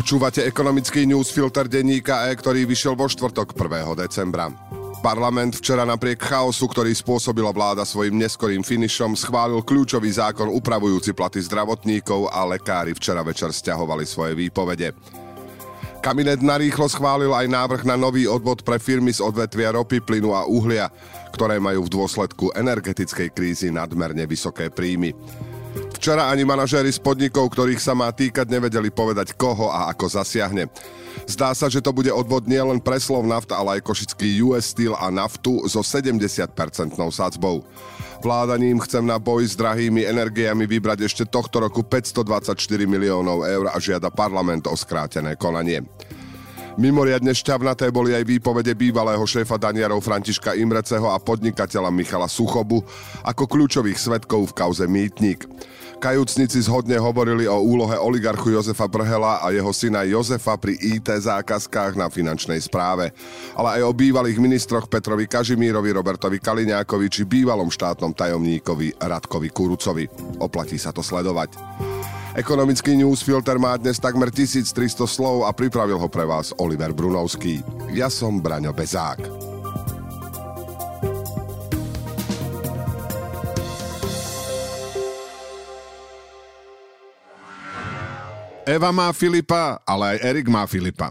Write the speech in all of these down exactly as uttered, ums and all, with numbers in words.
Počúvate ekonomický newsfilter denníka E, ktorý vyšiel vo štvrtok prvého decembra. Parlament včera napriek chaosu, ktorý spôsobila vláda svojim neskorým finišom, schválil kľúčový zákon upravujúci platy zdravotníkov a lekári včera večer sťahovali svoje výpovede. Kabinet narýchlo schválil aj návrh na nový odvod pre firmy z odvetvia ropy, plynu a uhlia, ktoré majú v dôsledku energetickej krízy nadmerne vysoké príjmy. Včera ani manažéri z podnikov, ktorých sa má týkať, nevedeli povedať, koho a ako zasiahne. Zdá sa, že to bude odvod nielen pre Slovnaft, ale aj košický U S Steel a naftu so sedemdesiat percentnou sadzbou. Vládaním chcem na boj s drahými energiami vybrať ešte tohto roku päťstodvadsaťštyri miliónov eur a žiada parlament o skrátené konanie. Mimoriadne šťavnaté boli aj výpovede bývalého šéfa daniarov Františka Imreceho a podnikateľa Michala Suchobu ako kľúčových svedkov v kauze Mýtnik. Kajúcnici zhodne hovorili o úlohe oligarchu Jozefa Brhela a jeho syna Jozefa pri í té zákazkách na finančnej správe, ale aj o bývalých ministroch Petrovi Kažimírovi, Róbertovi Kaliňákovi či bývalom štátnom tajomníkovi Radkovi Kurucovi. Oplatí sa to sledovať. Ekonomický newsfilter má dnes takmer tisíctristo slov a pripravil ho pre vás Oliver Brunovský. Ja som Braňo Bezák. Eva má Filipa, ale aj Erik má Filipa.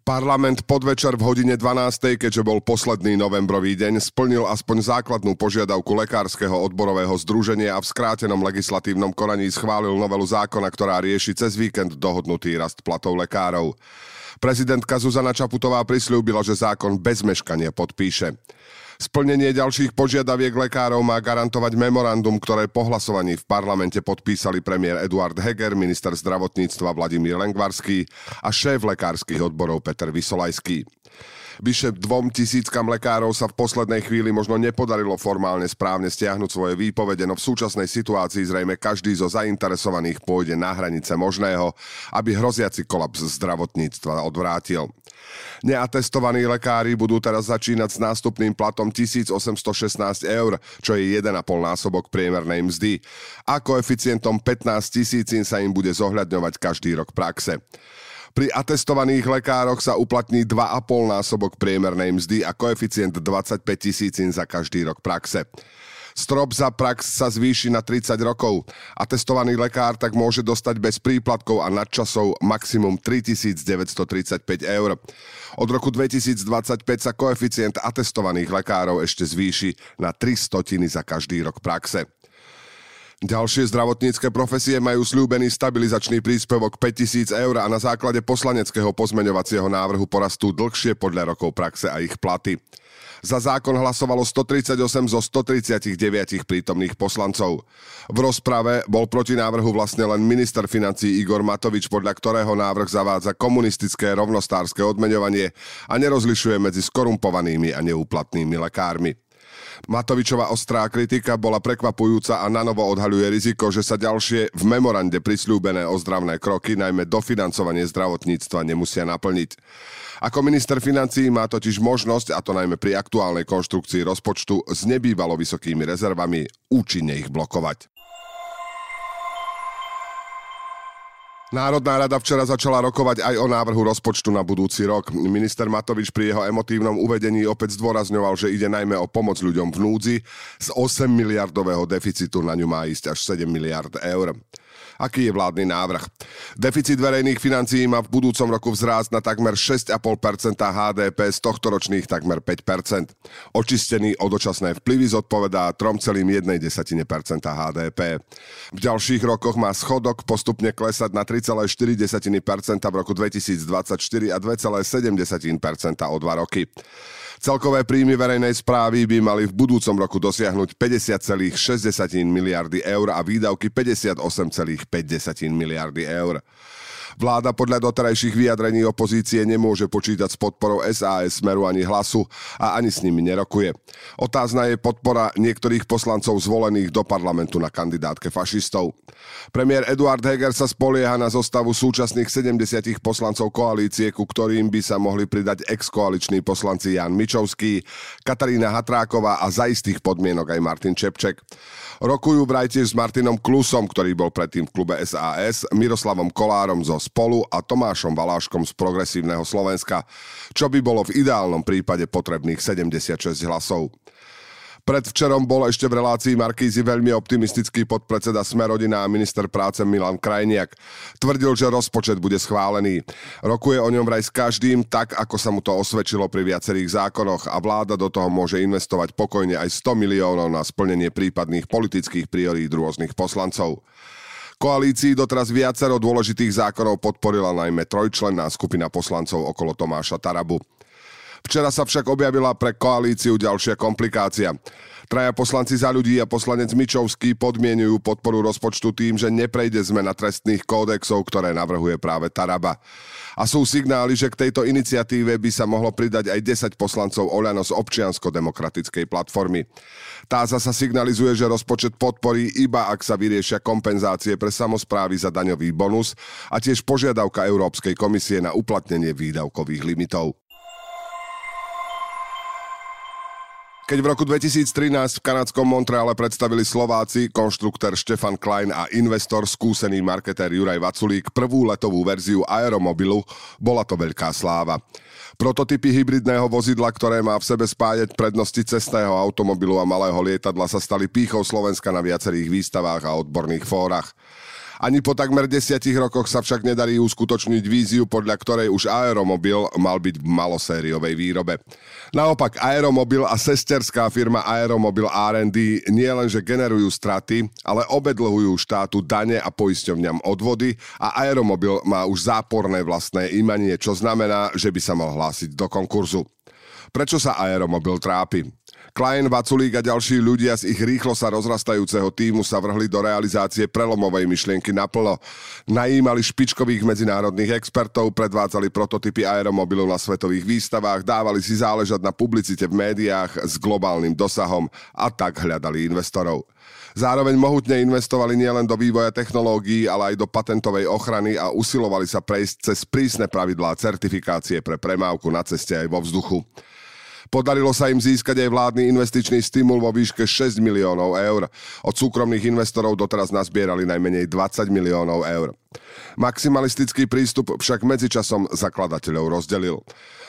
Parlament podvečer v hodine dvanástej, keďže bol posledný novembrový deň, splnil aspoň základnú požiadavku lekárskeho odborového združenia a v skrátenom legislatívnom konaní schválil novelu zákona, ktorá rieši cez víkend dohodnutý rast platov lekárov. Prezidentka Zuzana Čaputová prisľúbila, že zákon bez meškania podpíše. Splnenie ďalších požiadaviek lekárov má garantovať memorandum, ktoré po hlasovaní v parlamente podpísali premiér Eduard Heger, minister zdravotníctva Vladimír Lengvarský a šéf lekárskych odborov Peter Vysolajský. Vyše dvom tisíckam lekárov sa v poslednej chvíli možno nepodarilo formálne správne stiahnuť svoje výpovede, no v súčasnej situácii zrejme každý zo zainteresovaných pôjde na hranice možného, aby hroziaci kolaps zdravotníctva odvrátil. Neatestovaní lekári budú teraz začínať s nástupným platom tisícosemstošestnásť eur, čo je jeden a pol násobok priemernej mzdy. A koeficientom pätnásť tisícin sa im bude zohľadňovať každý rok praxe. Pri atestovaných lekároch sa uplatní dva a pol násobok priemernej mzdy a koeficient dvadsaťpäť tisícin za každý rok praxe. Strop za prax sa zvýši na tridsať rokov. Atestovaný lekár tak môže dostať bez príplatkov a nadčasov maximum tritisícdeväťstotridsaťpäť eur. Od roku dvetisícdvadsaťpäť sa koeficient atestovaných lekárov ešte zvýši na tri stotiny za každý rok praxe. Ďalšie zdravotnícke profesie majú sľúbený stabilizačný príspevok päťtisíc eur a na základe poslaneckého pozmeňovacieho návrhu porastú dlhšie podľa rokov praxe a ich platy. Za zákon hlasovalo stotridsaťosem zo stotridsaťdeväť prítomných poslancov. V rozprave bol proti návrhu vlastne len minister financií Igor Matovič, podľa ktorého návrh zavádza komunistické rovnostárske odmeňovanie a nerozlišuje medzi skorumpovanými a neúplatnými lekármi. Matovičova ostrá kritika bola prekvapujúca a nanovo odhaľuje riziko, že sa ďalšie v memorande prisľúbené ozdravné kroky, najmä dofinancovanie zdravotníctva, nemusia naplniť. Ako minister financií má totiž možnosť, a to najmä pri aktuálnej konštrukcii rozpočtu s nebývalo vysokými rezervami, účinne ich blokovať. Národná rada včera začala rokovať aj o návrhu rozpočtu na budúci rok. Minister Matovič pri jeho emotívnom uvedení opäť zdôrazňoval, že ide najmä o pomoc ľuďom v núdzi. Z osem miliardového deficitu na ňu má ísť až sedem miliárd eur. Aký je vládny návrh? Deficit verejných financií má v budúcom roku vzrásť na takmer šesť a pol percenta há dé pé, z tohtoročných takmer päť percent. Očistený o dočasné vplyvy zodpovedá tri celé jedna percenta há dé pé. V ďalších rokoch má schodok postupne klesať na tri celé štyri percenta v roku dvetisícdvadsaťštyri a dve celé sedem percenta o dva roky. Celkové príjmy verejnej správy by mali v budúcom roku dosiahnuť päťdesiat celé šesť miliardy eur a výdavky päťdesiatosem celé päť miliardy eur. Vláda podľa doterajších vyjadrení opozície nemôže počítať s podporou es a es, Smeru ani Hlasu a ani s nimi nerokuje. Otázna je podpora niektorých poslancov zvolených do parlamentu na kandidátke fašistov. Premiér Eduard Heger sa spolieha na zostavu súčasných sedemdesiat poslancov koalície, ku ktorým by sa mohli pridať ex-koaliční poslanci Jan Mičovský, Katarína Hatráková a za istých podmienok aj Martin Čepček. Rokujú vraj tiež s Martinom Klusom, ktorý bol predtým v klube es a es, Miroslavom Kolárom zo Spolu a Tomášom Valaškom z Progresívneho Slovenska, čo by bolo v ideálnom prípade potrebných sedemdesiatšesť hlasov. Predvčerom bol ešte v relácii Markízy veľmi optimistický podpredseda Smerodina a minister práce Milan Krajniak. Tvrdil, že rozpočet bude schválený. Rokuje o ňom vraj s každým, tak ako sa mu to osvedčilo pri viacerých zákonoch, a vláda do toho môže investovať pokojne aj sto miliónov na splnenie prípadných politických priorít rôznych poslancov. Koalícii doteraz viacero dôležitých zákonov podporila najmä trojčlenná skupina poslancov okolo Tomáša Tarabu. Včera sa však objavila pre koalíciu ďalšia komplikácia. Traja poslanci Za ľudí a poslanec Mičovský podmienujú podporu rozpočtu tým, že neprejde zmena trestných kódexov, ktoré navrhuje práve Taraba. A sú signály, že k tejto iniciatíve by sa mohlo pridať aj desať poslancov Oľano z Občiansko-demokratickej platformy. Tá zasa signalizuje, že rozpočet podporí, iba ak sa vyriešia kompenzácie pre samosprávy za daňový bonus a tiež požiadavka Európskej komisie na uplatnenie výdavkových limitov. Keď v roku dvetisíctrinásť v kanadskom Montreale predstavili Slováci, konštruktér Štefan Klein a investor, skúsený marketér Juraj Vaculík, prvú letovú verziu Aeromobilu, bola to veľká sláva. Prototypy hybridného vozidla, ktoré má v sebe spájať prednosti cestného automobilu a malého lietadla, sa stali pýchou Slovenska na viacerých výstavách a odborných fórach. Ani po takmer desiatich rokoch sa však nedarí uskutočniť víziu, podľa ktorej už Aeromobil mal byť v malosériovej výrobe. Naopak, Aeromobil a sesterská firma Aeromobil er end dé nie lenže generujú straty, ale obedlhujú štátu dane a poisťovňam odvody a Aeromobil má už záporné vlastné imanie, čo znamená, že by sa mal hlásiť do konkurzu. Prečo sa Aeromobil trápi? Klein, Vaculík a ďalší ľudia z ich rýchlo sa rozrastajúceho tímu sa vrhli do realizácie prelomovej myšlienky naplno. Najímali špičkových medzinárodných expertov, predvádzali prototypy Aeromobilu na svetových výstavách, dávali si záležať na publicite v médiách s globálnym dosahom a tak hľadali investorov. Zároveň mohutne investovali nielen do vývoja technológií, ale aj do patentovej ochrany a usilovali sa prejsť cez prísne pravidlá certifikácie pre premávku na ceste aj vo vzduchu. Podarilo sa im získať aj vládny investičný stimul vo výške šesť miliónov eur. Od súkromných investorov doteraz nazbierali najmenej dvadsať miliónov eur. Maximalistický prístup však medzičasom zakladateľov rozdelil.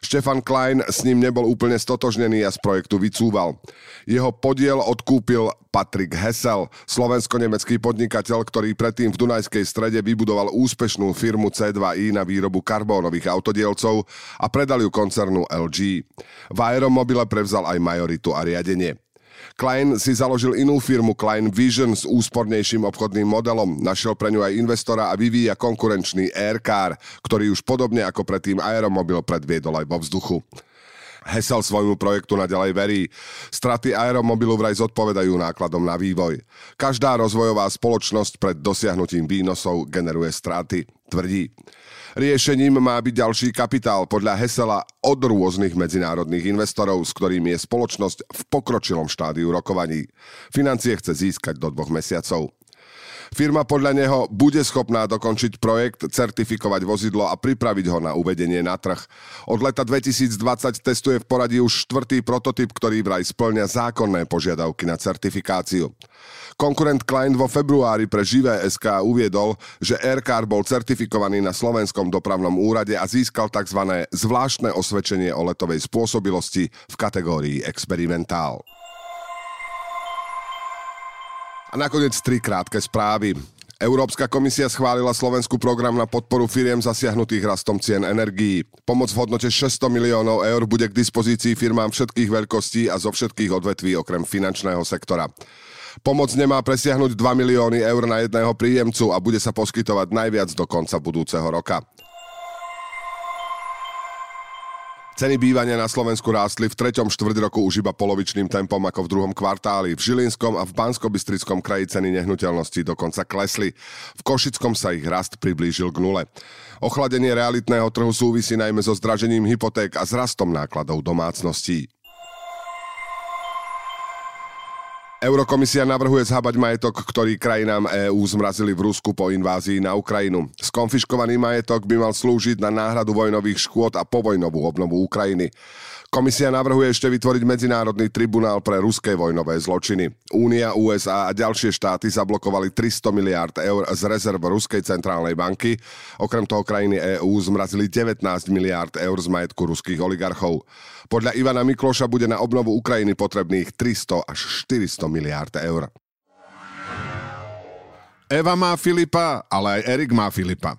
Štefan Klein s ním nebol úplne stotožnený a z projektu vycúval. Jeho podiel odkúpil Patrick Hessel, slovensko-nemecký podnikateľ, ktorý predtým v Dunajskej Strede vybudoval úspešnú firmu cé dva í na výrobu karbónových autodielcov a predal ju koncernu el gé. V Aeromobile prevzal aj majoritu a riadenie. Klein si založil inú firmu Klein Vision s úspornejším obchodným modelom, našiel pre ňu aj investora a vyvíja konkurenčný Aircar, ktorý už podobne ako predtým Aeromobil predviedol aj vo vzduchu. Hessel svojmu projektu naďalej verí. Straty Aeromobilu vraj zodpovedajú nákladom na vývoj. Každá rozvojová spoločnosť pred dosiahnutím výnosov generuje straty, tvrdí. Riešením má byť ďalší kapitál, podľa Hessela od rôznych medzinárodných investorov, s ktorými je spoločnosť v pokročilom štádiu rokovaní. Financie chce získať do dvoch mesiacov. Firma podľa neho bude schopná dokončiť projekt, certifikovať vozidlo a pripraviť ho na uvedenie na trh. Od leta dvetisícdvadsať testuje v poradí už štvrtý prototyp, ktorý vraj splňa zákonné požiadavky na certifikáciu. Konkurent Klein vo februári pre Živé bodka es ká uviedol, že Aircar bol certifikovaný na Slovenskom dopravnom úrade a získal tzv. Zvláštne osvedčenie o letovej spôsobilosti v kategórii experimentál. A nakoniec tri krátke správy. Európska komisia schválila Slovensku program na podporu firiem zasiahnutých rastom cien energií. Pomoc v hodnote šesťsto miliónov eur bude k dispozícii firmám všetkých veľkostí a zo všetkých odvetví okrem finančného sektora. Pomoc nemá presiahnuť dva milióny eur na jedného príjemcu a bude sa poskytovať najviac do konca budúceho roka. Ceny bývania na Slovensku rástli v treťom štvrť roku už iba polovičným tempom ako v druhom kvartáli. V Žilinskom a v Banskobystrickom kraji ceny nehnuteľností dokonca klesli. V Košickom sa ich rast priblížil k nule. Ochladenie realitného trhu súvisí najmä so zdražením hypoték a s rastom nákladov domácností. Eurokomisia navrhuje zhabať majetok, ktorý krajinám EÚ zmrazili v Rusku po invázii na Ukrajinu. Skonfiškovaný majetok by mal slúžiť na náhradu vojnových škôd a povojnovú obnovu Ukrajiny. Komisia navrhuje ešte vytvoriť medzinárodný tribunál pre ruské vojnové zločiny. Únia, ú es á a ďalšie štáty zablokovali tristo miliárd eur z rezerv Ruskej centrálnej banky. Okrem toho krajiny EÚ zmrazili devätnásť miliárd eur z majetku ruských oligarchov. Podľa Ivana Mikloša bude na obnovu Ukrajiny potrebných tristo až štyristo miliárd eur. Eva má Filipa, ale aj Erik má Filipa.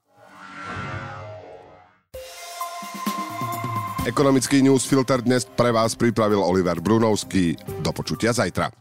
Ekonomický newsfilter dnes pre vás pripravil Oliver Brunovský. Do počutia zajtra.